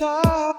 guitar.